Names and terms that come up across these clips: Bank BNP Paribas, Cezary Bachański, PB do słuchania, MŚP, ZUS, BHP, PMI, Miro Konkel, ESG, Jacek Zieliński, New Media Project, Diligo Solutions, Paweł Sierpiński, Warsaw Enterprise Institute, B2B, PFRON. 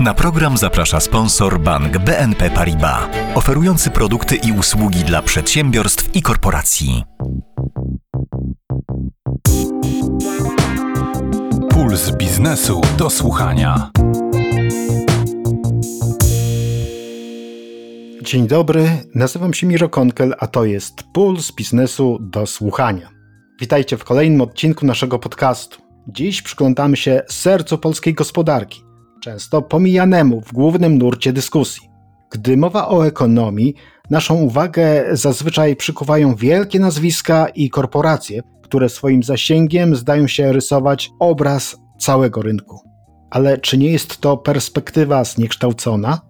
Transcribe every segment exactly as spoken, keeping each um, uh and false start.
Na program zaprasza sponsor Bank B N P Paribas, oferujący produkty i usługi dla przedsiębiorstw i korporacji. Puls biznesu do słuchania. Dzień dobry, nazywam się Miro Konkel, a to jest Puls biznesu do słuchania. Witajcie w kolejnym odcinku naszego podcastu. Dziś przyglądamy się sercu polskiej gospodarki, często pomijanemu w głównym nurcie dyskusji. Gdy mowa o ekonomii, naszą uwagę zazwyczaj przykuwają wielkie nazwiska i korporacje, które swoim zasięgiem zdają się rysować obraz całego rynku. Ale czy nie jest to perspektywa zniekształcona?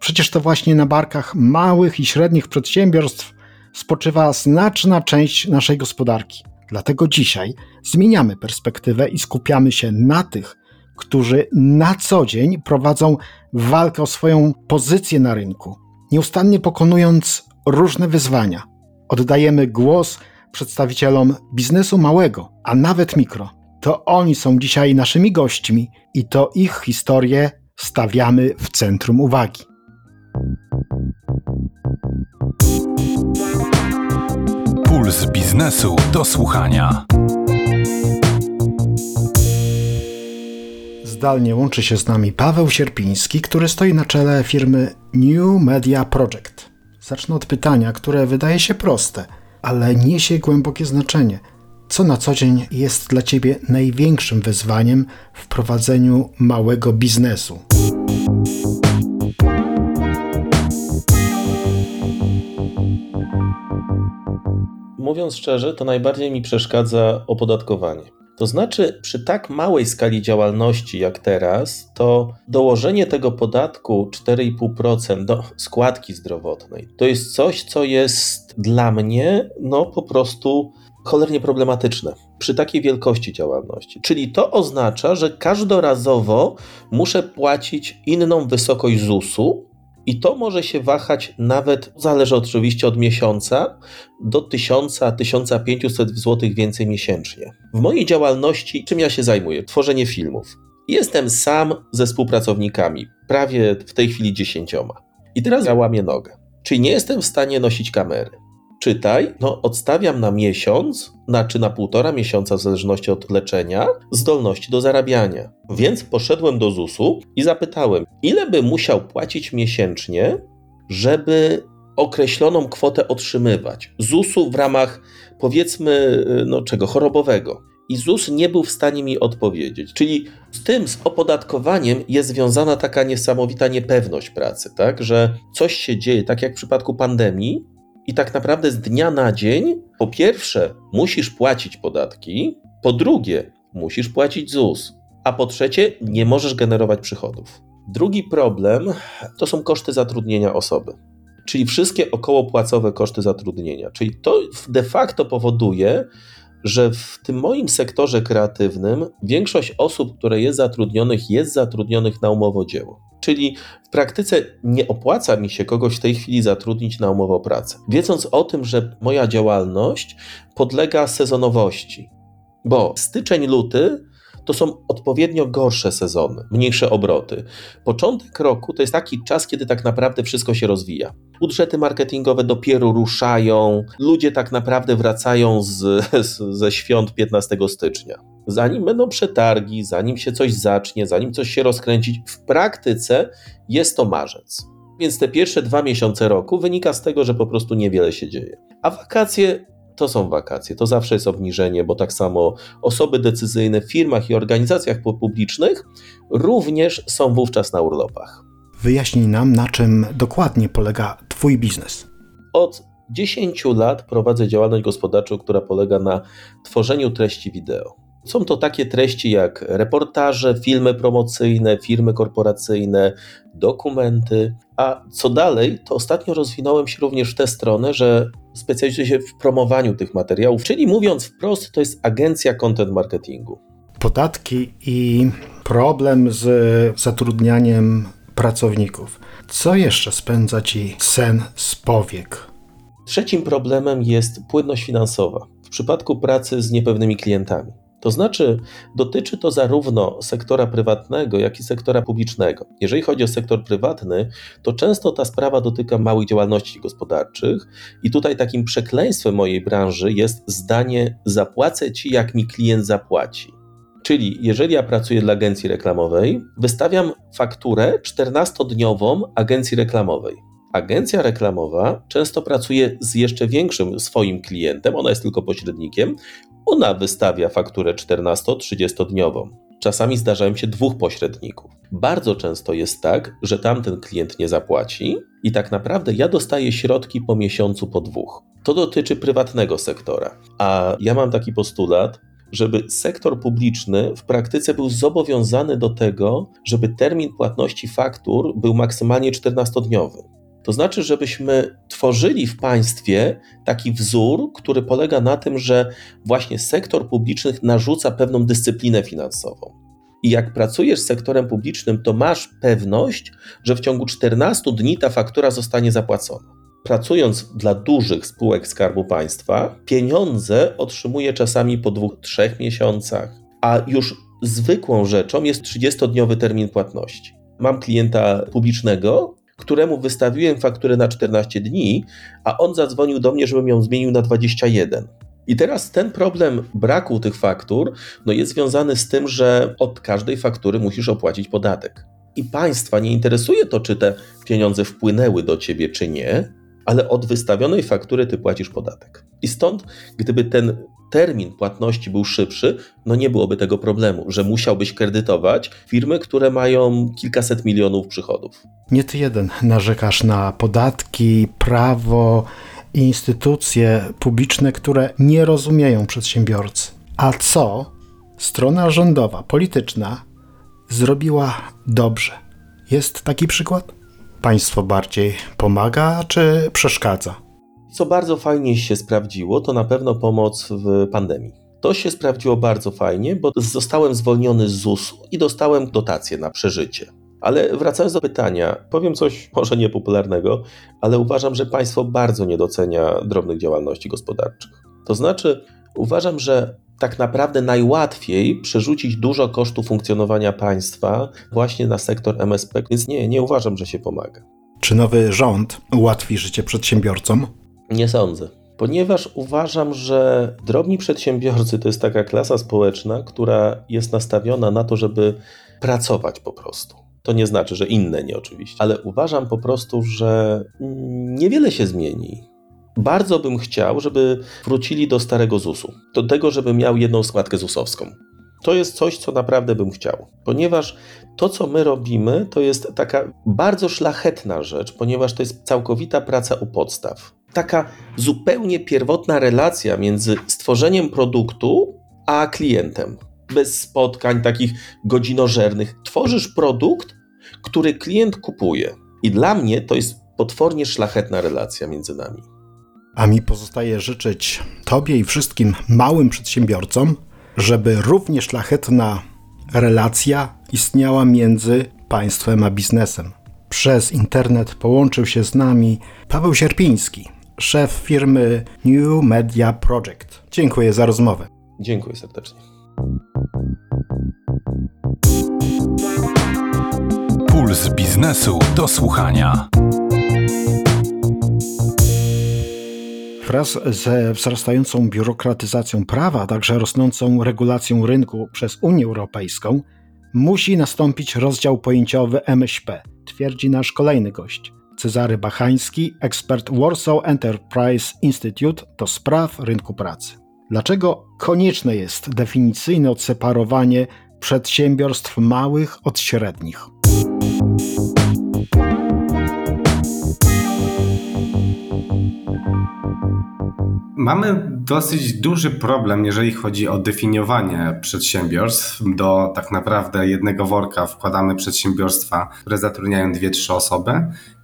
Przecież to właśnie na barkach małych i średnich przedsiębiorstw spoczywa znaczna część naszej gospodarki. Dlatego dzisiaj zmieniamy perspektywę i skupiamy się na tych, którzy na co dzień prowadzą walkę o swoją pozycję na rynku, nieustannie pokonując różne wyzwania. Oddajemy głos przedstawicielom biznesu małego, a nawet mikro. To oni są dzisiaj naszymi gośćmi i to ich historie stawiamy w centrum uwagi. Puls biznesu do słuchania. Zdalnie łączy się z nami Paweł Sierpiński, który stoi na czele firmy New Media Project. Zacznę od pytania, które wydaje się proste, ale niesie głębokie znaczenie. Co na co dzień jest dla Ciebie największym wyzwaniem w prowadzeniu małego biznesu? Mówiąc szczerze, to najbardziej mi przeszkadza opodatkowanie. To znaczy, przy tak małej skali działalności jak teraz, to dołożenie tego podatku cztery i pół procent do składki zdrowotnej to jest coś, co jest dla mnie no po prostu cholernie problematyczne przy takiej wielkości działalności. Czyli to oznacza, że każdorazowo muszę płacić inną wysokość zusu. I to może się wahać nawet, zależy oczywiście od miesiąca, do tysiąc do tysiąca pięciuset złotych więcej miesięcznie. W mojej działalności czym ja się zajmuję? Tworzenie filmów. Jestem sam ze współpracownikami, prawie w tej chwili dziesięcioma. I teraz ja łamię nogę. Czyli nie jestem w stanie nosić kamery. Czytaj, no odstawiam na miesiąc, na, czy na półtora miesiąca w zależności od leczenia, zdolności do zarabiania. Więc poszedłem do zusu i zapytałem, ile by musiał płacić miesięcznie, żeby określoną kwotę otrzymywać. zusu w ramach powiedzmy, no czego, chorobowego. I ZUS nie był w stanie mi odpowiedzieć. Czyli z tym, z opodatkowaniem jest związana taka niesamowita niepewność pracy, tak, że coś się dzieje, tak jak w przypadku pandemii, i tak naprawdę z dnia na dzień, po pierwsze, musisz płacić podatki, po drugie, musisz płacić ZUS, a po trzecie, nie możesz generować przychodów. Drugi problem to są koszty zatrudnienia osoby, czyli wszystkie okołopłacowe koszty zatrudnienia. Czyli to de facto powoduje, że w tym moim sektorze kreatywnym większość osób, które jest zatrudnionych, jest zatrudnionych na umowę o dzieło. Czyli w praktyce nie opłaca mi się kogoś w tej chwili zatrudnić na umowę o pracę. Wiedząc o tym, że moja działalność podlega sezonowości, bo styczeń, luty to są odpowiednio gorsze sezony, mniejsze obroty. Początek roku to jest taki czas, kiedy tak naprawdę wszystko się rozwija. Budżety marketingowe dopiero ruszają, ludzie tak naprawdę wracają z, z, ze świąt piętnastego stycznia. Zanim będą przetargi, zanim się coś zacznie, zanim coś się rozkręcić, w praktyce jest to marzec. Więc te pierwsze dwa miesiące roku wynika z tego, że po prostu niewiele się dzieje. A wakacje to są wakacje, to zawsze jest obniżenie, bo tak samo osoby decyzyjne w firmach i organizacjach publicznych również są wówczas na urlopach. Wyjaśnij nam, na czym dokładnie polega Twój biznes. Od dziesięciu lat prowadzę działalność gospodarczą, która polega na tworzeniu treści wideo. Są to takie treści jak reportaże, filmy promocyjne, filmy korporacyjne, dokumenty. A co dalej, to ostatnio rozwinąłem się również w tę stronę, że specjalizuję się w promowaniu tych materiałów. Czyli mówiąc wprost, to jest agencja content marketingu. Podatki i problem z zatrudnianiem pracowników. Co jeszcze spędza Ci sen z powiek? Trzecim problemem jest płynność finansowa w przypadku pracy z niepewnymi klientami. To znaczy dotyczy to zarówno sektora prywatnego, jak i sektora publicznego. Jeżeli chodzi o sektor prywatny, to często ta sprawa dotyka małych działalności gospodarczych i tutaj takim przekleństwem mojej branży jest zdanie: zapłacę ci, jak mi klient zapłaci. Czyli jeżeli ja pracuję dla agencji reklamowej, wystawiam fakturę czternastodniową agencji reklamowej. Agencja reklamowa często pracuje z jeszcze większym swoim klientem, ona jest tylko pośrednikiem, ona wystawia fakturę czternasto-trzydziestodniową. Czasami zdarzają się dwóch pośredników. Bardzo często jest tak, że tamten klient nie zapłaci i tak naprawdę ja dostaję środki po miesiącu, po dwóch. To dotyczy prywatnego sektora, a ja mam taki postulat, żeby sektor publiczny w praktyce był zobowiązany do tego, żeby termin płatności faktur był maksymalnie czternastodniowy. To znaczy, żebyśmy tworzyli w państwie taki wzór, który polega na tym, że właśnie sektor publiczny narzuca pewną dyscyplinę finansową. I jak pracujesz z sektorem publicznym, to masz pewność, że w ciągu czternastu dni ta faktura zostanie zapłacona. Pracując dla dużych spółek Skarbu Państwa, pieniądze otrzymuje czasami po dwóch, trzech miesiącach, a już zwykłą rzeczą jest trzydziestodniowy termin płatności. Mam klienta publicznego, któremu wystawiłem fakturę na czternaście dni, a on zadzwonił do mnie, żebym ją zmienił na dwadzieścia jeden. I teraz ten problem braku tych faktur no jest związany z tym, że od każdej faktury musisz opłacić podatek. I państwa nie interesuje to, czy te pieniądze wpłynęły do ciebie, czy nie, ale od wystawionej faktury ty płacisz podatek. I stąd, gdyby ten termin płatności był szybszy, no nie byłoby tego problemu, że musiałbyś kredytować firmy, które mają kilkaset milionów przychodów. Nie ty jeden narzekasz na podatki, prawo i instytucje publiczne, które nie rozumieją przedsiębiorcy. A co strona rządowa, polityczna zrobiła dobrze? Jest taki przykład? Państwo bardziej pomaga czy przeszkadza? Co bardzo fajnie się sprawdziło, to na pewno pomoc w pandemii. To się sprawdziło bardzo fajnie, bo zostałem zwolniony z zusu i dostałem dotację na przeżycie. Ale wracając do pytania, powiem coś może niepopularnego, ale uważam, że państwo bardzo nie docenia drobnych działalności gospodarczych. To znaczy, uważam, że tak naprawdę najłatwiej przerzucić dużo kosztów funkcjonowania państwa właśnie na sektor M S P, więc nie, nie uważam, że się pomaga. Czy nowy rząd ułatwi życie przedsiębiorcom? Nie sądzę, ponieważ uważam, że drobni przedsiębiorcy to jest taka klasa społeczna, która jest nastawiona na to, żeby pracować po prostu. To nie znaczy, że inne nie oczywiście, ale uważam po prostu, że niewiele się zmieni. Bardzo bym chciał, żeby wrócili do starego zusu, do tego, żeby miał jedną składkę zusowską. To jest coś, co naprawdę bym chciał, ponieważ to, co my robimy, to jest taka bardzo szlachetna rzecz, ponieważ to jest całkowita praca u podstaw. Taka zupełnie pierwotna relacja między stworzeniem produktu a klientem. Bez spotkań takich godzinożernych. Tworzysz produkt, który klient kupuje. I dla mnie to jest potwornie szlachetna relacja między nami. A mi pozostaje życzyć tobie i wszystkim małym przedsiębiorcom, żeby równie szlachetna relacja istniała między państwem a biznesem. Przez internet połączył się z nami Paweł Sierpiński, szef firmy New Media Project. Dziękuję za rozmowę. Dziękuję serdecznie. Puls biznesu do słuchania. Wraz ze wzrastającą biurokratyzacją prawa, a także rosnącą regulacją rynku przez Unię Europejską, musi nastąpić rozdział pojęciowy M Ś P, twierdzi nasz kolejny gość. Cezary Bachański, ekspert Warsaw Enterprise Institute do spraw rynku pracy. Dlaczego konieczne jest definicyjne odseparowanie przedsiębiorstw małych od średnich? Mamy dosyć duży problem, jeżeli chodzi o definiowanie przedsiębiorstw. Do tak naprawdę jednego worka wkładamy przedsiębiorstwa, które zatrudniają dwie trzy osoby,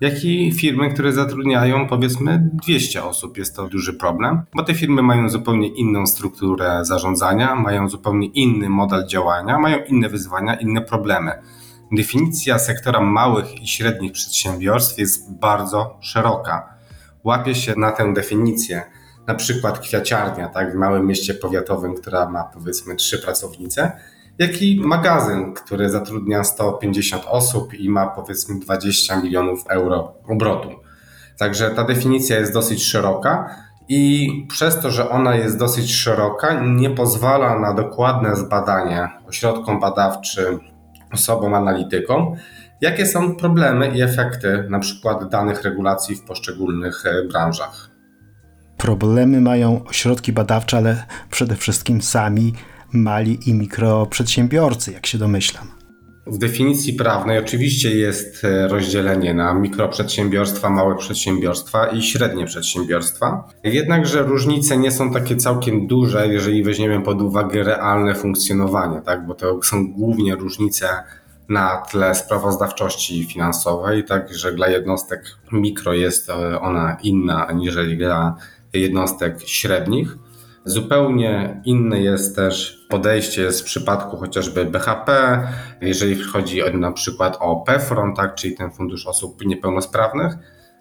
jak i firmy, które zatrudniają powiedzmy dwieście osób. Jest to duży problem, bo te firmy mają zupełnie inną strukturę zarządzania, mają zupełnie inny model działania, mają inne wyzwania, inne problemy. Definicja sektora małych i średnich przedsiębiorstw jest bardzo szeroka. Łapie się na tę definicję. na przykład kwiaciarnia, tak, w małym mieście powiatowym, która ma powiedzmy trzy pracownice, jak i magazyn, który zatrudnia sto pięćdziesiąt osób i ma powiedzmy dwadzieścia milionów euro obrotu. Także ta definicja jest dosyć szeroka i przez to, że ona jest dosyć szeroka, nie pozwala na dokładne zbadanie ośrodkom badawczym, osobom, analitykom, jakie są problemy i efekty na przykład danych regulacji w poszczególnych branżach. Problemy mają ośrodki badawcze, ale przede wszystkim sami mali i mikroprzedsiębiorcy, jak się domyślam. W definicji prawnej oczywiście jest rozdzielenie na mikroprzedsiębiorstwa, małe przedsiębiorstwa i średnie przedsiębiorstwa. Jednakże różnice nie są takie całkiem duże, jeżeli weźmiemy pod uwagę realne funkcjonowanie, tak? Bo to są głównie różnice na tle sprawozdawczości finansowej, także dla jednostek mikro jest ona inna aniżeli dla jednostek średnich. Zupełnie inne jest też podejście z przypadku chociażby B H P, jeżeli chodzi o, na przykład o P F R O N, tak, czyli ten Fundusz Osób Niepełnosprawnych,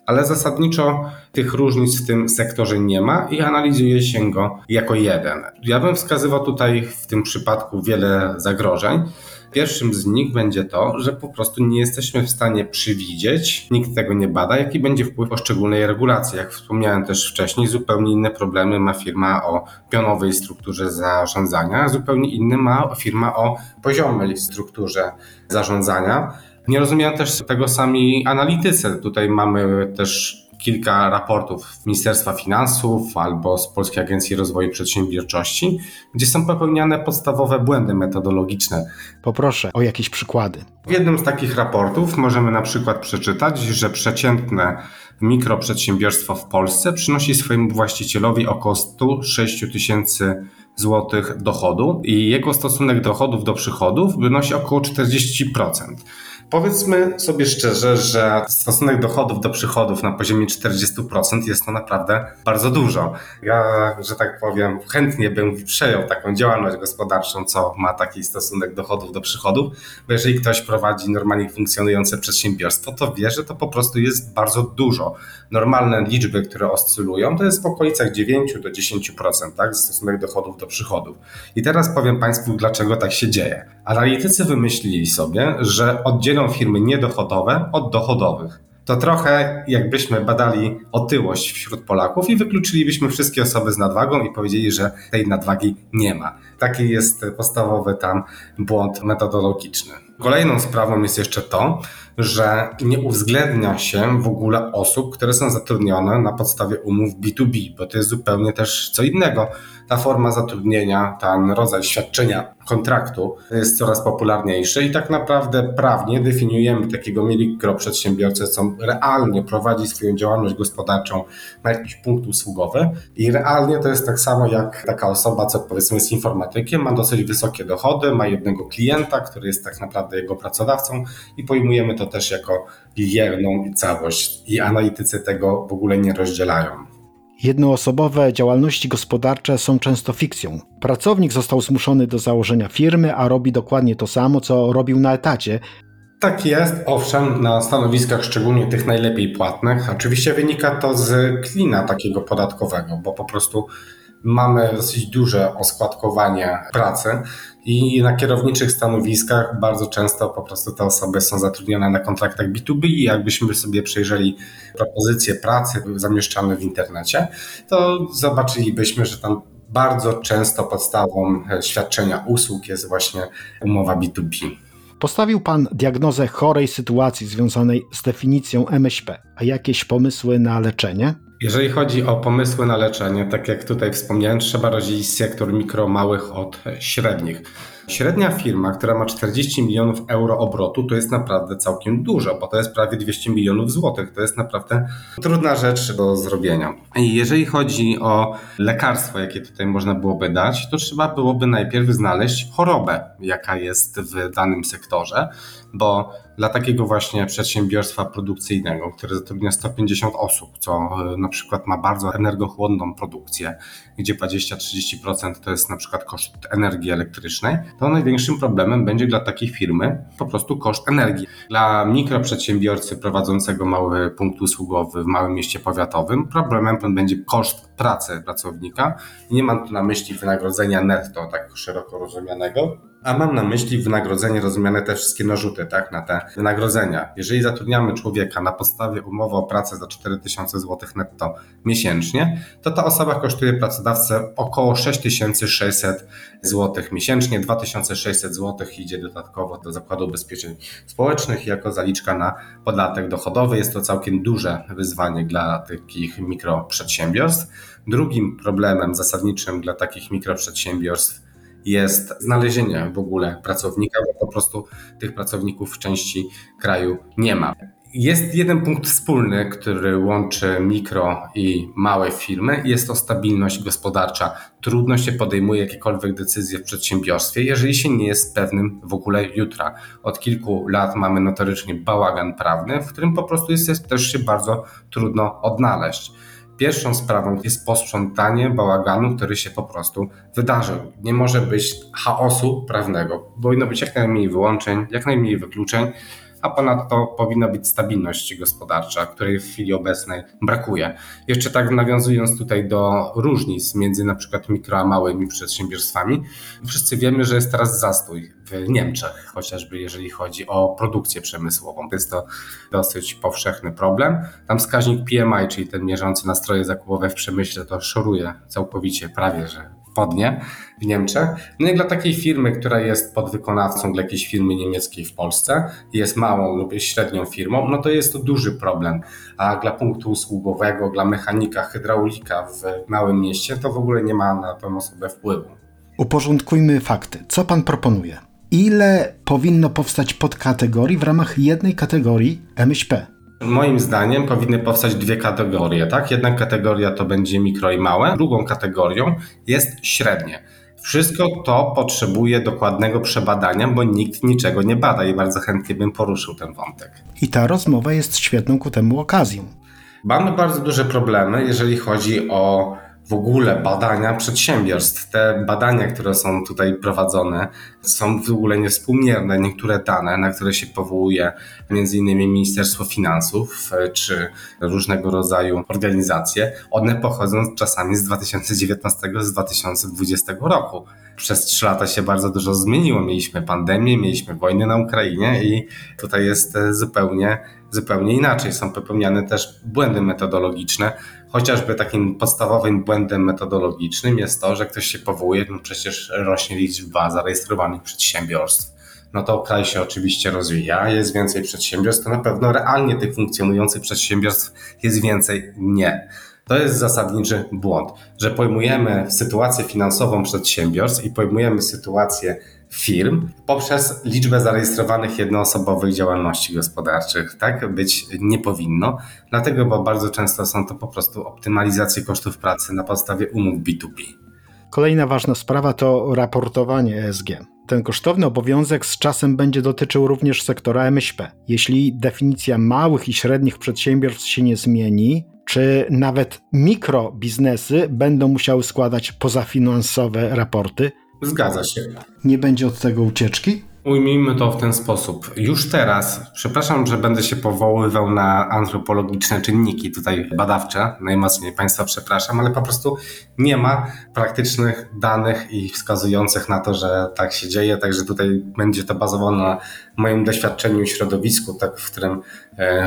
ale zasadniczo tych różnic w tym sektorze nie ma i analizuje się go jako jeden. Ja bym wskazywał tutaj w tym przypadku wiele zagrożeń. Pierwszym z nich będzie to, że po prostu nie jesteśmy w stanie przewidzieć, nikt tego nie bada, jaki będzie wpływ poszczególnej regulacji. Jak wspomniałem też wcześniej, zupełnie inne problemy ma firma o pionowej strukturze zarządzania, zupełnie inne ma firma o poziomej strukturze zarządzania. Nie rozumieją też tego sami analitycy. Tutaj mamy też kilka raportów Ministerstwa Finansów albo z Polskiej Agencji Rozwoju Przedsiębiorczości, gdzie są popełniane podstawowe błędy metodologiczne. Poproszę o jakieś przykłady. W jednym z takich raportów możemy na przykład przeczytać, że przeciętne mikroprzedsiębiorstwo w Polsce przynosi swojemu właścicielowi około sto sześć tysięcy złotych dochodu i jego stosunek dochodów do przychodów wynosi około czterdzieści procent. Powiedzmy sobie szczerze, że stosunek dochodów do przychodów na poziomie czterdzieści procent jest to naprawdę bardzo dużo. Ja, że tak powiem, chętnie bym przejął taką działalność gospodarczą, co ma taki stosunek dochodów do przychodów, bo jeżeli ktoś prowadzi normalnie funkcjonujące przedsiębiorstwo, to wie, że to po prostu jest bardzo dużo. Normalne liczby, które oscylują, to jest w okolicach dziewięć do dziesięciu procent, tak, stosunek dochodów do przychodów. I teraz powiem Państwu, dlaczego tak się dzieje. Analitycy wymyślili sobie, że oddzielą firmy niedochodowe od dochodowych. To trochę jakbyśmy badali otyłość wśród Polaków i wykluczylibyśmy wszystkie osoby z nadwagą i powiedzieli, że tej nadwagi nie ma. Taki jest podstawowy tam błąd metodologiczny. Kolejną sprawą jest jeszcze to, że nie uwzględnia się w ogóle osób, które są zatrudnione na podstawie umów B dwa B, bo to jest zupełnie też co innego. Ta forma zatrudnienia, ten rodzaj świadczenia kontraktu jest coraz popularniejszy i tak naprawdę prawnie definiujemy takiego mikroprzedsiębiorcę, co realnie prowadzi swoją działalność gospodarczą na jakiś punkt usługowy i realnie to jest tak samo jak taka osoba, co powiedzmy jest informatykiem, ma dosyć wysokie dochody, ma jednego klienta, który jest tak naprawdę jego pracodawcą i pojmujemy to też jako jedną całość i analitycy tego w ogóle nie rozdzielają. Jednoosobowe działalności gospodarcze są często fikcją. Pracownik został zmuszony do założenia firmy, a robi dokładnie to samo, co robił na etacie. Tak jest, owszem, na stanowiskach szczególnie tych najlepiej płatnych. Oczywiście wynika to z klina takiego podatkowego, bo po prostu mamy dosyć duże oskładkowanie pracy i na kierowniczych stanowiskach bardzo często po prostu te osoby są zatrudnione na kontraktach B dwa B i jakbyśmy sobie przejrzeli propozycje pracy zamieszczane w internecie, to zobaczylibyśmy, że tam bardzo często podstawą świadczenia usług jest właśnie umowa B dwa B. Postawił Pan diagnozę chorej sytuacji związanej z definicją MŚP, a jakieś pomysły na leczenie? Jeżeli chodzi o pomysły na leczenie, tak jak tutaj wspomniałem, trzeba rozdzielić sektor mikro, małych od średnich. Średnia firma, która ma czterdzieści milionów euro obrotu, to jest naprawdę całkiem dużo, bo to jest prawie dwieście milionów złotych. To jest naprawdę trudna rzecz do zrobienia. I jeżeli chodzi o lekarstwo, jakie tutaj można byłoby dać, to trzeba byłoby najpierw znaleźć chorobę, jaka jest w danym sektorze, bo dla takiego właśnie przedsiębiorstwa produkcyjnego, które zatrudnia sto pięćdziesiąt osób, co na przykład ma bardzo energochłonną produkcję, gdzie dwadzieścia do trzydziestu procent to jest na przykład koszt energii elektrycznej, to największym problemem będzie dla takiej firmy po prostu koszt energii. Dla mikroprzedsiębiorcy prowadzącego mały punkt usługowy w małym mieście powiatowym problemem będzie koszt pracy pracownika. Nie mam tu na myśli wynagrodzenia netto, tak szeroko rozumianego, a mam na myśli wynagrodzenie rozumiane te wszystkie narzuty, tak, na te wynagrodzenia. Jeżeli zatrudniamy człowieka na podstawie umowy o pracę za cztery tysiące złotych netto miesięcznie, to ta osoba kosztuje pracodawcę około sześć tysięcy sześćset złotych miesięcznie, dwa tysiące sześćset złotych idzie dodatkowo do Zakładu Ubezpieczeń Społecznych jako zaliczka na podatek dochodowy. Jest to całkiem duże wyzwanie dla takich mikroprzedsiębiorstw. Drugim problemem zasadniczym dla takich mikroprzedsiębiorstw jest znalezienie w ogóle pracownika, bo po prostu tych pracowników w części kraju nie ma. Jest jeden punkt wspólny, który łączy mikro i małe firmy. Jest to stabilność gospodarcza. Trudno się podejmuje jakiekolwiek decyzje w przedsiębiorstwie, jeżeli się nie jest pewnym w ogóle jutra. Od kilku lat mamy notorycznie bałagan prawny, w którym po prostu jest też się bardzo trudno odnaleźć. Pierwszą sprawą jest posprzątanie bałaganu, który się po prostu wydarzył. Nie może być chaosu prawnego. Powinno być jak najmniej wyłączeń, jak najmniej wykluczeń, a ponadto powinna być stabilność gospodarcza, której w chwili obecnej brakuje. Jeszcze tak nawiązując tutaj do różnic między na przykład mikro a małymi przedsiębiorstwami, wszyscy wiemy, że jest teraz zastój w Niemczech, chociażby jeżeli chodzi o produkcję przemysłową. Jest to dosyć powszechny problem. Tam wskaźnik P M I, czyli ten mierzący nastroje zakupowe w przemyśle, to szoruje całkowicie prawie, że podnie w Niemczech. No i dla takiej firmy, która jest podwykonawcą dla jakiejś firmy niemieckiej w Polsce, jest małą lub średnią firmą, no to jest to duży problem. A dla punktu usługowego, dla mechanika, hydraulika w małym mieście to w ogóle nie ma na tą osobę wpływu. Uporządkujmy fakty. Co pan proponuje? Ile powinno powstać podkategorii w ramach jednej kategorii MŚP? Moim zdaniem powinny powstać dwie kategorie, tak? Jedna kategoria to będzie mikro i małe, drugą kategorią jest średnie. Wszystko to potrzebuje dokładnego przebadania, bo nikt niczego nie bada i bardzo chętnie bym poruszył ten wątek. I ta rozmowa jest świetną ku temu okazją. Mamy bardzo duże problemy, jeżeli chodzi o w ogóle badania przedsiębiorstw. Te badania, które są tutaj prowadzone, są w ogóle niewspółmierne. Niektóre dane, na które się powołuje między innymi Ministerstwo Finansów czy różnego rodzaju organizacje, one pochodzą czasami z dwa tysiące dziewiętnastego, z dwa tysiące dwudziestego roku. Przez trzy lata się bardzo dużo zmieniło. Mieliśmy pandemię, mieliśmy wojnę na Ukrainie i tutaj jest zupełnie, zupełnie inaczej. Są popełniane też błędy metodologiczne. Chociażby takim podstawowym błędem metodologicznym jest to, że ktoś się powołuje, no przecież rośnie liczba zarejestrowanych przedsiębiorstw. No to kraj się oczywiście rozwija, jest więcej przedsiębiorstw, to na pewno realnie tych funkcjonujących przedsiębiorstw jest więcej. Nie. To jest zasadniczy błąd, że pojmujemy sytuację finansową przedsiębiorstw i pojmujemy sytuację firm poprzez liczbę zarejestrowanych jednoosobowych działalności gospodarczych. Tak być nie powinno, dlatego, bo bardzo często są to po prostu optymalizacje kosztów pracy na podstawie umów B dwa B. Kolejna ważna sprawa to raportowanie E S G. Ten kosztowny obowiązek z czasem będzie dotyczył również sektora MŚP. Jeśli definicja małych i średnich przedsiębiorstw się nie zmieni, czy nawet mikrobiznesy będą musiały składać pozafinansowe raporty? Zgadza się. Nie będzie od tego ucieczki? Ujmijmy to w ten sposób. Już teraz, przepraszam, że będę się powoływał na antropologiczne czynniki tutaj badawcze, najmocniej Państwa przepraszam, ale po prostu nie ma praktycznych danych i wskazujących na to, że tak się dzieje, także tutaj będzie to bazowane na moim doświadczeniu i środowisku, tak, w którym,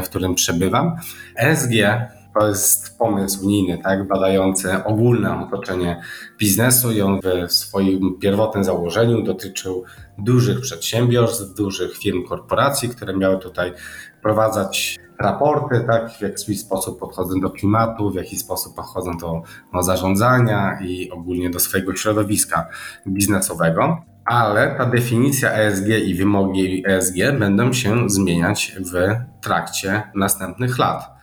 w którym przebywam. E S G to jest pomysł unijny, tak, badający ogólne otoczenie biznesu i on w swoim pierwotnym założeniu dotyczył dużych przedsiębiorstw, dużych firm, korporacji, które miały tutaj wprowadzać raporty, tak, w jaki sposób podchodzą do klimatu, w jaki sposób podchodzą do no, zarządzania i ogólnie do swojego środowiska biznesowego. Ale ta definicja E S G i wymogi E S G będą się zmieniać w trakcie następnych lat.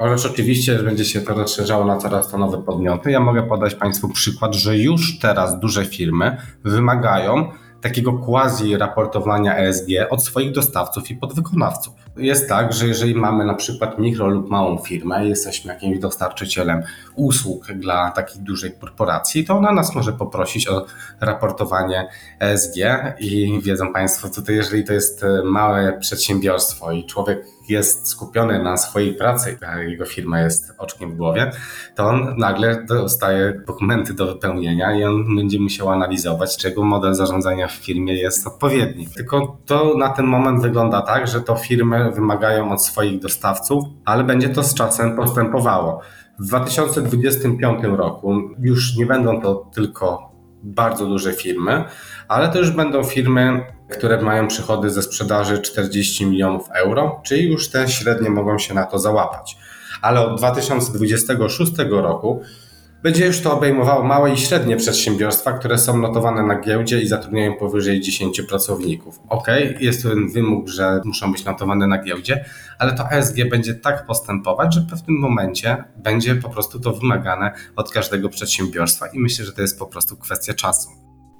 Oraz oczywiście będzie się to rozszerzało na coraz to nowe podmioty. Ja mogę podać Państwu przykład, że już teraz duże firmy wymagają takiego quasi-raportowania E S G od swoich dostawców i podwykonawców. Jest tak, że jeżeli mamy na przykład mikro lub małą firmę i jesteśmy jakimś dostarczycielem usług dla takiej dużej korporacji, to ona nas może poprosić o raportowanie E S G i wiedzą Państwo tutaj, jeżeli to jest małe przedsiębiorstwo i człowiek jest skupiony na swojej pracy, a jego firma jest oczkiem w głowie, to on nagle dostaje dokumenty do wypełnienia i on będzie musiał analizować, czy jego model zarządzania w firmie jest odpowiedni. Tylko to na ten moment wygląda tak, że to firmy wymagają od swoich dostawców, ale będzie to z czasem postępowało. W dwa tysiące dwudziestym piątym roku już nie będą to tylko bardzo duże firmy, ale to już będą firmy, które mają przychody ze sprzedaży czterdzieści milionów euro, czyli już te średnie mogą się na to załapać. Ale od dwa tysiące dwudziestego szóstego roku będzie już to obejmowało małe i średnie przedsiębiorstwa, które są notowane na giełdzie i zatrudniają powyżej dziesięciu pracowników. Okej, okay, jest ten wymóg, że muszą być notowane na giełdzie, ale to E S G będzie tak postępować, że w pewnym momencie będzie po prostu to wymagane od każdego przedsiębiorstwa i myślę, że to jest po prostu kwestia czasu.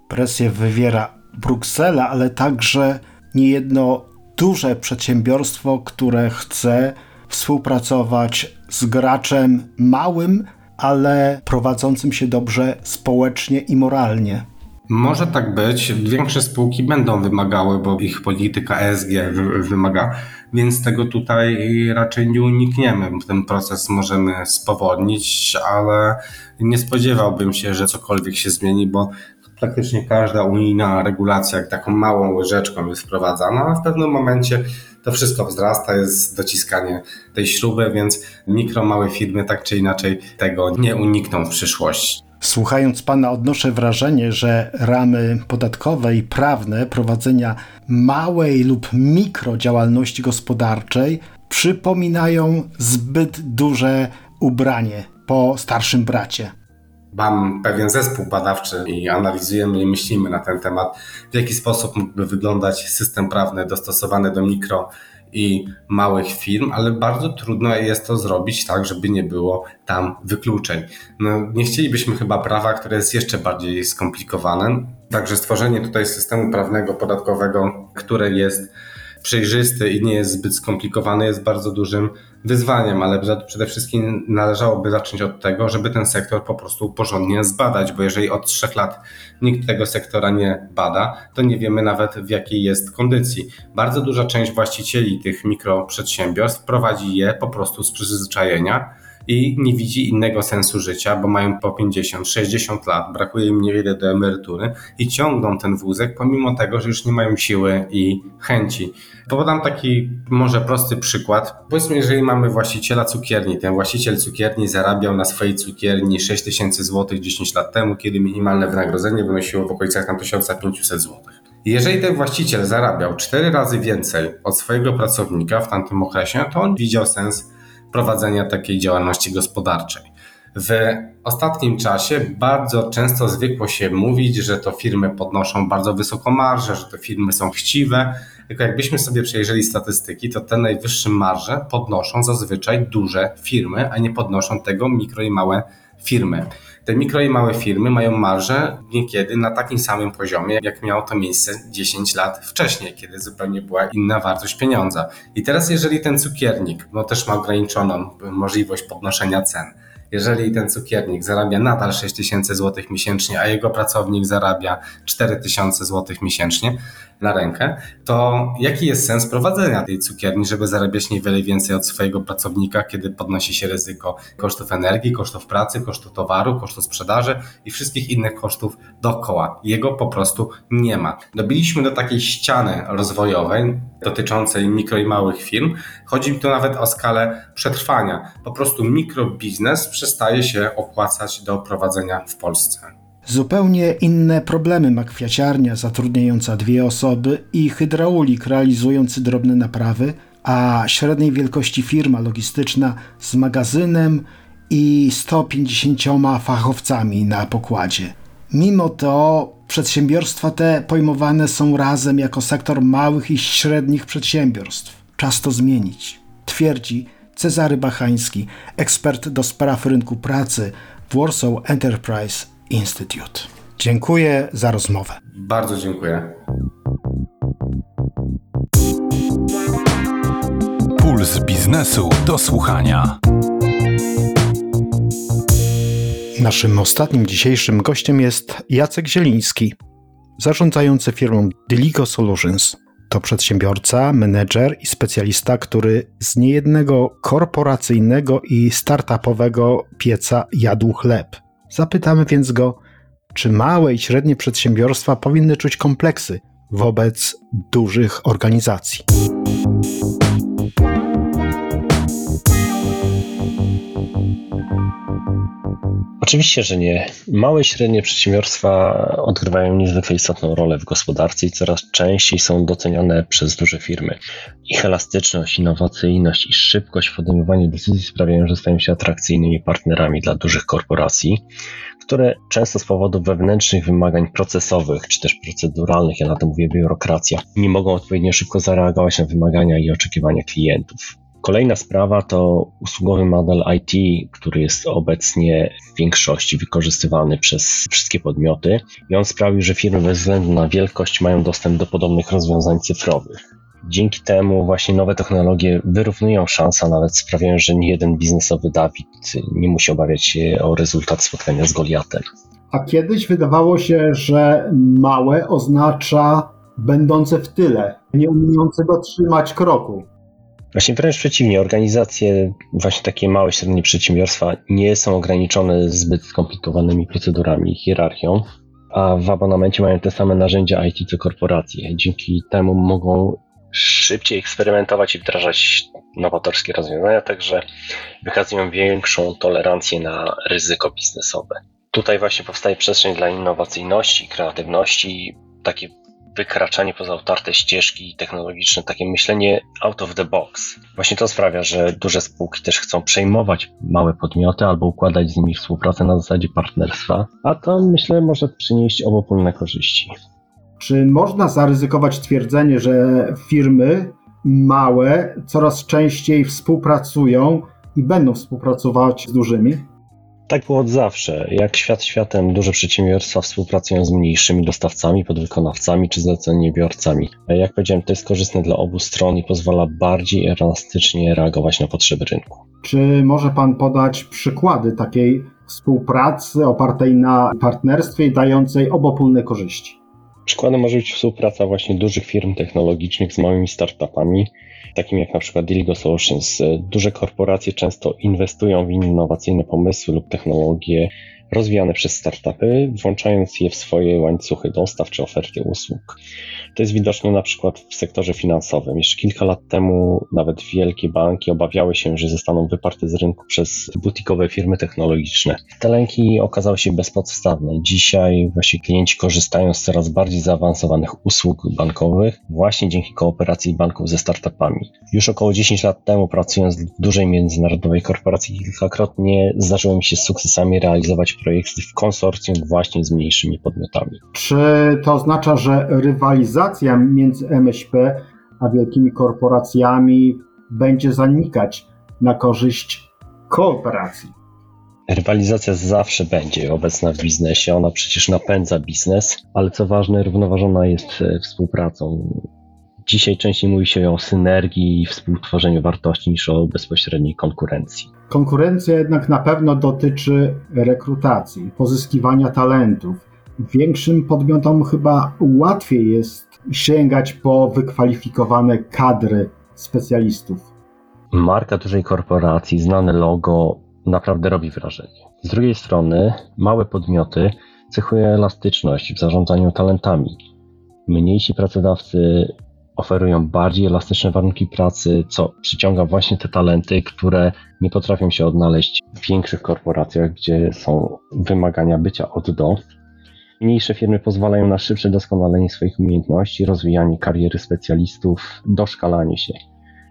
Presję wywiera Bruksela, ale także niejedno duże przedsiębiorstwo, które chce współpracować z graczem małym, ale prowadzącym się dobrze społecznie i moralnie. Może tak być. Większe spółki będą wymagały, bo ich polityka E S G wymaga, więc tego tutaj raczej nie unikniemy. Ten proces możemy spowolnić, ale nie spodziewałbym się, że cokolwiek się zmieni, bo praktycznie każda unijna regulacja taką małą łyżeczką jest wprowadzana, a w pewnym momencie to wszystko wzrasta, jest dociskanie tej śruby, więc mikro, małe firmy tak czy inaczej tego nie unikną w przyszłości. Słuchając Pana, odnoszę wrażenie, że ramy podatkowe i prawne prowadzenia małej lub mikrodziałalności gospodarczej przypominają zbyt duże ubranie po starszym bracie. Mam pewien zespół badawczy i analizujemy i myślimy na ten temat, w jaki sposób mógłby wyglądać system prawny dostosowany do mikro i małych firm, ale bardzo trudno jest to zrobić tak, żeby nie było tam wykluczeń. No, nie chcielibyśmy chyba prawa, które jest jeszcze bardziej skomplikowane, także stworzenie tutaj systemu prawnego, podatkowego, które jest przejrzysty i nie jest zbyt skomplikowany, jest bardzo dużym wyzwaniem, ale przede wszystkim należałoby zacząć od tego, żeby ten sektor po prostu porządnie zbadać, bo jeżeli od trzech lat nikt tego sektora nie bada, to nie wiemy nawet, w jakiej jest kondycji. Bardzo duża część właścicieli tych mikroprzedsiębiorstw prowadzi je po prostu z przyzwyczajenia i nie widzi innego sensu życia, bo mają po pięćdziesiąt, sześćdziesiąt lat, brakuje im niewiele do emerytury i ciągną ten wózek, pomimo tego, że już nie mają siły i chęci. Podam taki może prosty przykład. Powiedzmy, jeżeli mamy właściciela cukierni, ten właściciel cukierni zarabiał na swojej cukierni sześć tysięcy złotych dziesięć lat temu, kiedy minimalne wynagrodzenie wynosiło w okolicach tam tysiąc pięćset złotych. Jeżeli ten właściciel zarabiał cztery razy więcej od swojego pracownika w tamtym okresie, to on widział sens prowadzenia takiej działalności gospodarczej. W ostatnim czasie bardzo często zwykło się mówić, że to firmy podnoszą bardzo wysoką marżę, że te firmy są chciwe, tylko jakbyśmy sobie przejrzeli statystyki, to te najwyższe marże podnoszą zazwyczaj duże firmy, a nie podnoszą tego mikro i małe firmy. Te mikro i małe firmy mają marżę niekiedy na takim samym poziomie, jak miało to miejsce dziesięć lat wcześniej, kiedy zupełnie była inna wartość pieniądza. I teraz jeżeli ten cukiernik, no też ma ograniczoną możliwość podnoszenia cen, jeżeli ten cukiernik zarabia nadal sześć tysięcy złotych miesięcznie, a jego pracownik zarabia cztery tysiące złotych miesięcznie na rękę, to jaki jest sens prowadzenia tej cukierni, żeby zarabiać niewiele więcej od swojego pracownika, kiedy podnosi się ryzyko kosztów energii, kosztów pracy, kosztów towaru, kosztów sprzedaży i wszystkich innych kosztów dookoła. Jego po prostu nie ma. Dobiliśmy do takiej ściany rozwojowej dotyczącej mikro i małych firm. Chodzi tu nawet o skalę przetrwania. Po prostu mikrobiznes przestaje się opłacać do prowadzenia w Polsce. Zupełnie inne problemy ma kwiaciarnia zatrudniająca dwie osoby i hydraulik realizujący drobne naprawy, a średniej wielkości firma logistyczna z magazynem i stu pięćdziesięcioma fachowcami na pokładzie. Mimo to przedsiębiorstwa te pojmowane są razem jako sektor małych i średnich przedsiębiorstw. Czas to zmienić, twierdzi Cezary Bachański, ekspert do spraw rynku pracy w Warsaw Enterprise Institute. Dziękuję za rozmowę. Bardzo dziękuję. Puls biznesu do słuchania. Naszym ostatnim dzisiejszym gościem jest Jacek Zieliński, zarządzający firmą Diligo Solutions. To przedsiębiorca, menedżer i specjalista, który z niejednego korporacyjnego i startupowego pieca jadł chleb. Zapytamy więc go, czy małe i średnie przedsiębiorstwa powinny czuć kompleksy wobec dużych organizacji. Oczywiście, że nie. Małe i średnie przedsiębiorstwa odgrywają niezwykle istotną rolę w gospodarce i coraz częściej są doceniane przez duże firmy. Ich elastyczność, innowacyjność i szybkość w podejmowaniu decyzji sprawiają, że stają się atrakcyjnymi partnerami dla dużych korporacji, które często z powodu wewnętrznych wymagań procesowych czy też proceduralnych, ja na to mówię biurokracja, nie mogą odpowiednio szybko zareagować na wymagania i oczekiwania klientów. Kolejna sprawa to usługowy model I T, który jest obecnie w większości wykorzystywany przez wszystkie podmioty i on sprawił, że firmy bez względu na wielkość mają dostęp do podobnych rozwiązań cyfrowych. Dzięki temu właśnie nowe technologie wyrównują szanse, a nawet sprawiają, że nie jeden biznesowy Dawid nie musi obawiać się o rezultat spotkania z Goliatem. A kiedyś wydawało się, że małe oznacza będące w tyle, nie umiejące dotrzymać kroku. Właśnie wręcz przeciwnie, organizacje, właśnie takie małe, średnie przedsiębiorstwa nie są ograniczone zbyt skomplikowanymi procedurami i hierarchią, a w abonamencie mają te same narzędzia I T co korporacje. Dzięki temu mogą szybciej eksperymentować i wdrażać nowatorskie rozwiązania, także wykazują większą tolerancję na ryzyko biznesowe. Tutaj właśnie powstaje przestrzeń dla innowacyjności, kreatywności, takie wykraczanie poza utarte ścieżki technologiczne, takie myślenie out of the box. Właśnie to sprawia, że duże spółki też chcą przejmować małe podmioty albo układać z nimi współpracę na zasadzie partnerstwa, a to myślę może przynieść obopólne korzyści. Czy można zaryzykować twierdzenie, że firmy małe coraz częściej współpracują i będą współpracować z dużymi? Tak było od zawsze. Jak świat światem, duże przedsiębiorstwa współpracują z mniejszymi dostawcami, podwykonawcami czy zleceniobiorcami. Jak powiedziałem, to jest korzystne dla obu stron i pozwala bardziej elastycznie reagować na potrzeby rynku. Czy może Pan podać przykłady takiej współpracy opartej na partnerstwie i dającej obopólne korzyści? Przykładem może być współpraca właśnie dużych firm technologicznych z małymi startupami, takim jak na przykład Diligo Solutions. Duże korporacje często inwestują w innowacyjne pomysły lub technologie rozwijane przez startupy, włączając je w swoje łańcuchy dostaw czy oferty usług. To jest widoczne na przykład w sektorze finansowym. Jeszcze kilka lat temu nawet wielkie banki obawiały się, że zostaną wyparte z rynku przez butikowe firmy technologiczne. Te lęki okazały się bezpodstawne. Dzisiaj właśnie klienci korzystają z coraz bardziej zaawansowanych usług bankowych właśnie dzięki kooperacji banków ze startupami. Już około dziesięć lat temu, pracując w dużej międzynarodowej korporacji, kilkakrotnie zdarzyło mi się z sukcesami realizować projekty w konsorcjum właśnie z mniejszymi podmiotami. Czy to oznacza, że rywalizacja między M Ś P a wielkimi korporacjami będzie zanikać na korzyść kooperacji? Rywalizacja zawsze będzie obecna w biznesie, ona przecież napędza biznes, ale co ważne, równoważona jest współpracą. Dzisiaj częściej mówi się o synergii i współtworzeniu wartości niż o bezpośredniej konkurencji. Konkurencja jednak na pewno dotyczy rekrutacji, pozyskiwania talentów. Większym podmiotom chyba łatwiej jest sięgać po wykwalifikowane kadry specjalistów. Marka dużej korporacji, znane logo naprawdę robi wrażenie. Z drugiej strony małe podmioty cechuje elastyczność w zarządzaniu talentami. Mniejsi pracodawcy oferują bardziej elastyczne warunki pracy, co przyciąga właśnie te talenty, które nie potrafią się odnaleźć w większych korporacjach, gdzie są wymagania bycia od do. Mniejsze firmy pozwalają na szybsze doskonalenie swoich umiejętności, rozwijanie kariery specjalistów, doszkalanie się.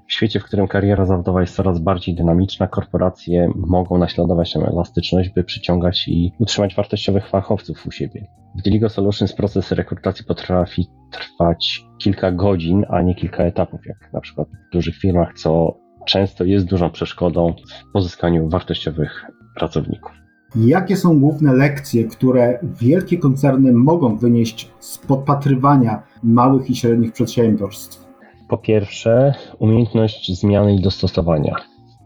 W świecie, w którym kariera zawodowa jest coraz bardziej dynamiczna, korporacje mogą naśladować tę elastyczność, by przyciągać i utrzymać wartościowych fachowców u siebie. W Diligo Solutions proces rekrutacji potrafi trwać kilka godzin, a nie kilka etapów, jak na przykład w dużych firmach, co często jest dużą przeszkodą w pozyskaniu wartościowych pracowników. Jakie są główne lekcje, które wielkie koncerny mogą wynieść z podpatrywania małych i średnich przedsiębiorstw? Po pierwsze, umiejętność zmiany i dostosowania.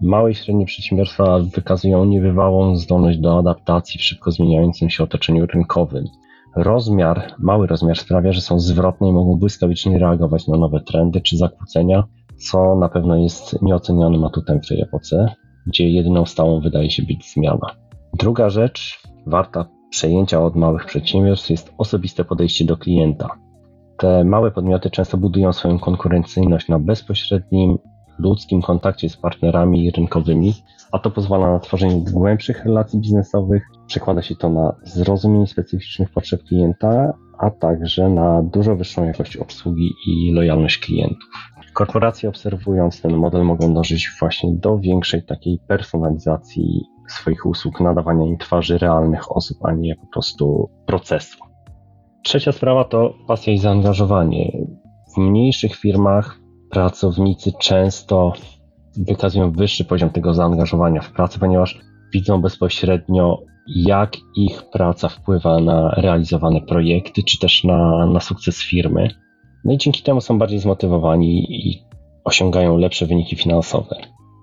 Małe i średnie przedsiębiorstwa wykazują niebywałą zdolność do adaptacji w szybko zmieniającym się otoczeniu rynkowym. Rozmiar, mały rozmiar sprawia, że są zwrotne i mogą błyskawicznie reagować na nowe trendy czy zakłócenia, co na pewno jest nieocenionym atutem w tej epoce, gdzie jedyną stałą wydaje się być zmiana. Druga rzecz, warta przejęcia od małych przedsiębiorstw, jest osobiste podejście do klienta. Te małe podmioty często budują swoją konkurencyjność na bezpośrednim, ludzkim kontakcie z partnerami rynkowymi, a to pozwala na tworzenie głębszych relacji biznesowych, przekłada się to na zrozumienie specyficznych potrzeb klienta, a także na dużo wyższą jakość obsługi i lojalność klientów. Korporacje, obserwując ten model, mogą dążyć właśnie do większej takiej personalizacji swoich usług, nadawania im twarzy realnych osób, a nie po prostu procesu. Trzecia sprawa to pasja i zaangażowanie. W mniejszych firmach pracownicy często wykazują wyższy poziom tego zaangażowania w pracę, ponieważ widzą bezpośrednio, jak ich praca wpływa na realizowane projekty, czy też na, na sukces firmy. No i dzięki temu są bardziej zmotywowani i osiągają lepsze wyniki finansowe.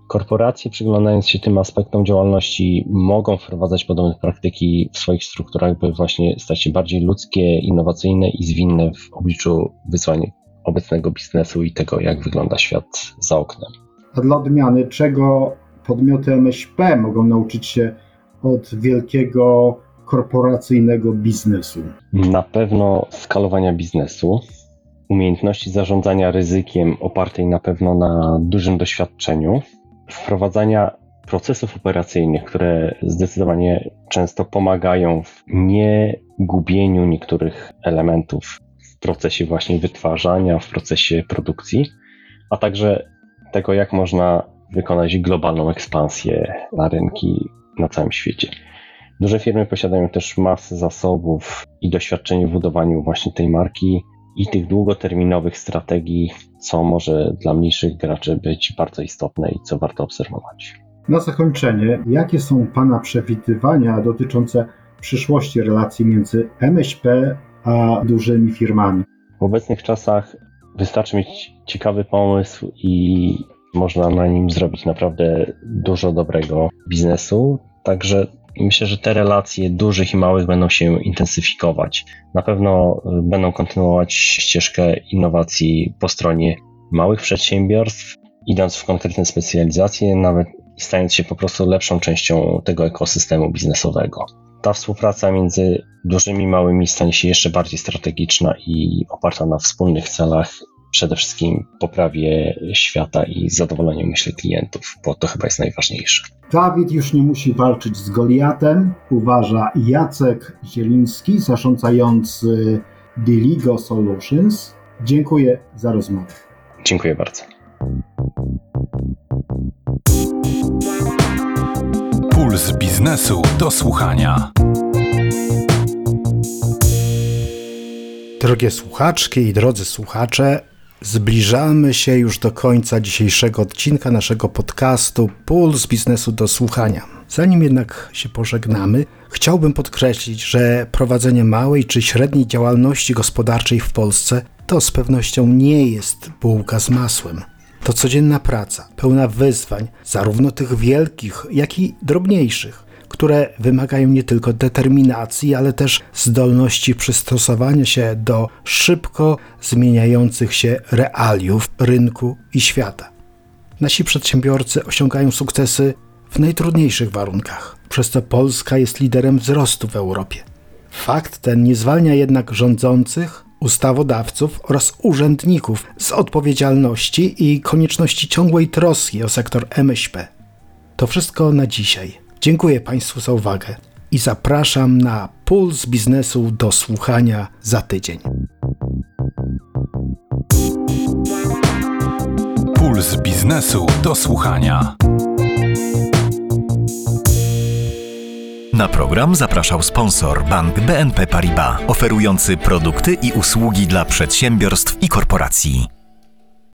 Korporacje, przyglądając się tym aspektom działalności, mogą wprowadzać podobne praktyki w swoich strukturach, by właśnie stać się bardziej ludzkie, innowacyjne i zwinne w obliczu wyzwań obecnego biznesu i tego, jak wygląda świat za oknem. A dla odmiany, czego podmioty MŚP mogą nauczyć się od wielkiego korporacyjnego biznesu? Na pewno skalowania biznesu, umiejętności zarządzania ryzykiem opartej na pewno na dużym doświadczeniu, wprowadzania procesów operacyjnych, które zdecydowanie często pomagają w niegubieniu niektórych elementów w procesie właśnie wytwarzania, w procesie produkcji, a także tego, jak można wykonać globalną ekspansję na rynki na całym świecie. Duże firmy posiadają też masę zasobów i doświadczenie w budowaniu właśnie tej marki i tych długoterminowych strategii, co może dla mniejszych graczy być bardzo istotne i co warto obserwować. Na zakończenie, jakie są Pana przewidywania dotyczące przyszłości relacji między MŚP a dużymi firmami? W obecnych czasach wystarczy mieć ciekawy pomysł i można na nim zrobić naprawdę dużo dobrego biznesu, także myślę, że te relacje dużych i małych będą się intensyfikować. Na pewno będą kontynuować ścieżkę innowacji po stronie małych przedsiębiorstw, idąc w konkretne specjalizacje, nawet stając się po prostu lepszą częścią tego ekosystemu biznesowego. Ta współpraca między dużymi i małymi stanie się jeszcze bardziej strategiczna i oparta na wspólnych celach, przede wszystkim poprawie świata i zadowoleniu, myślę, klientów, bo to chyba jest najważniejsze. Dawid już nie musi walczyć z Goliatem, uważa Jacek Zieliński, zarządzający Diligo Solutions. Dziękuję za rozmowę. Dziękuję bardzo. Puls biznesu do słuchania. Drogie słuchaczki i drodzy słuchacze, zbliżamy się już do końca dzisiejszego odcinka naszego podcastu Puls Biznesu do Słuchania. Zanim jednak się pożegnamy, chciałbym podkreślić, że prowadzenie małej czy średniej działalności gospodarczej w Polsce to z pewnością nie jest bułka z masłem. To codzienna praca, pełna wyzwań, zarówno tych wielkich, jak i drobniejszych, które wymagają nie tylko determinacji, ale też zdolności przystosowania się do szybko zmieniających się realiów rynku i świata. Nasi przedsiębiorcy osiągają sukcesy w najtrudniejszych warunkach, przez co Polska jest liderem wzrostu w Europie. Fakt ten nie zwalnia jednak rządzących, ustawodawców oraz urzędników z odpowiedzialności i konieczności ciągłej troski o sektor MŚP. To wszystko na dzisiaj. Dziękuję Państwu za uwagę i zapraszam na Puls Biznesu do słuchania za tydzień. Puls Biznesu do słuchania. Na program zapraszał sponsor Bank B N P Paribas, oferujący produkty i usługi dla przedsiębiorstw i korporacji.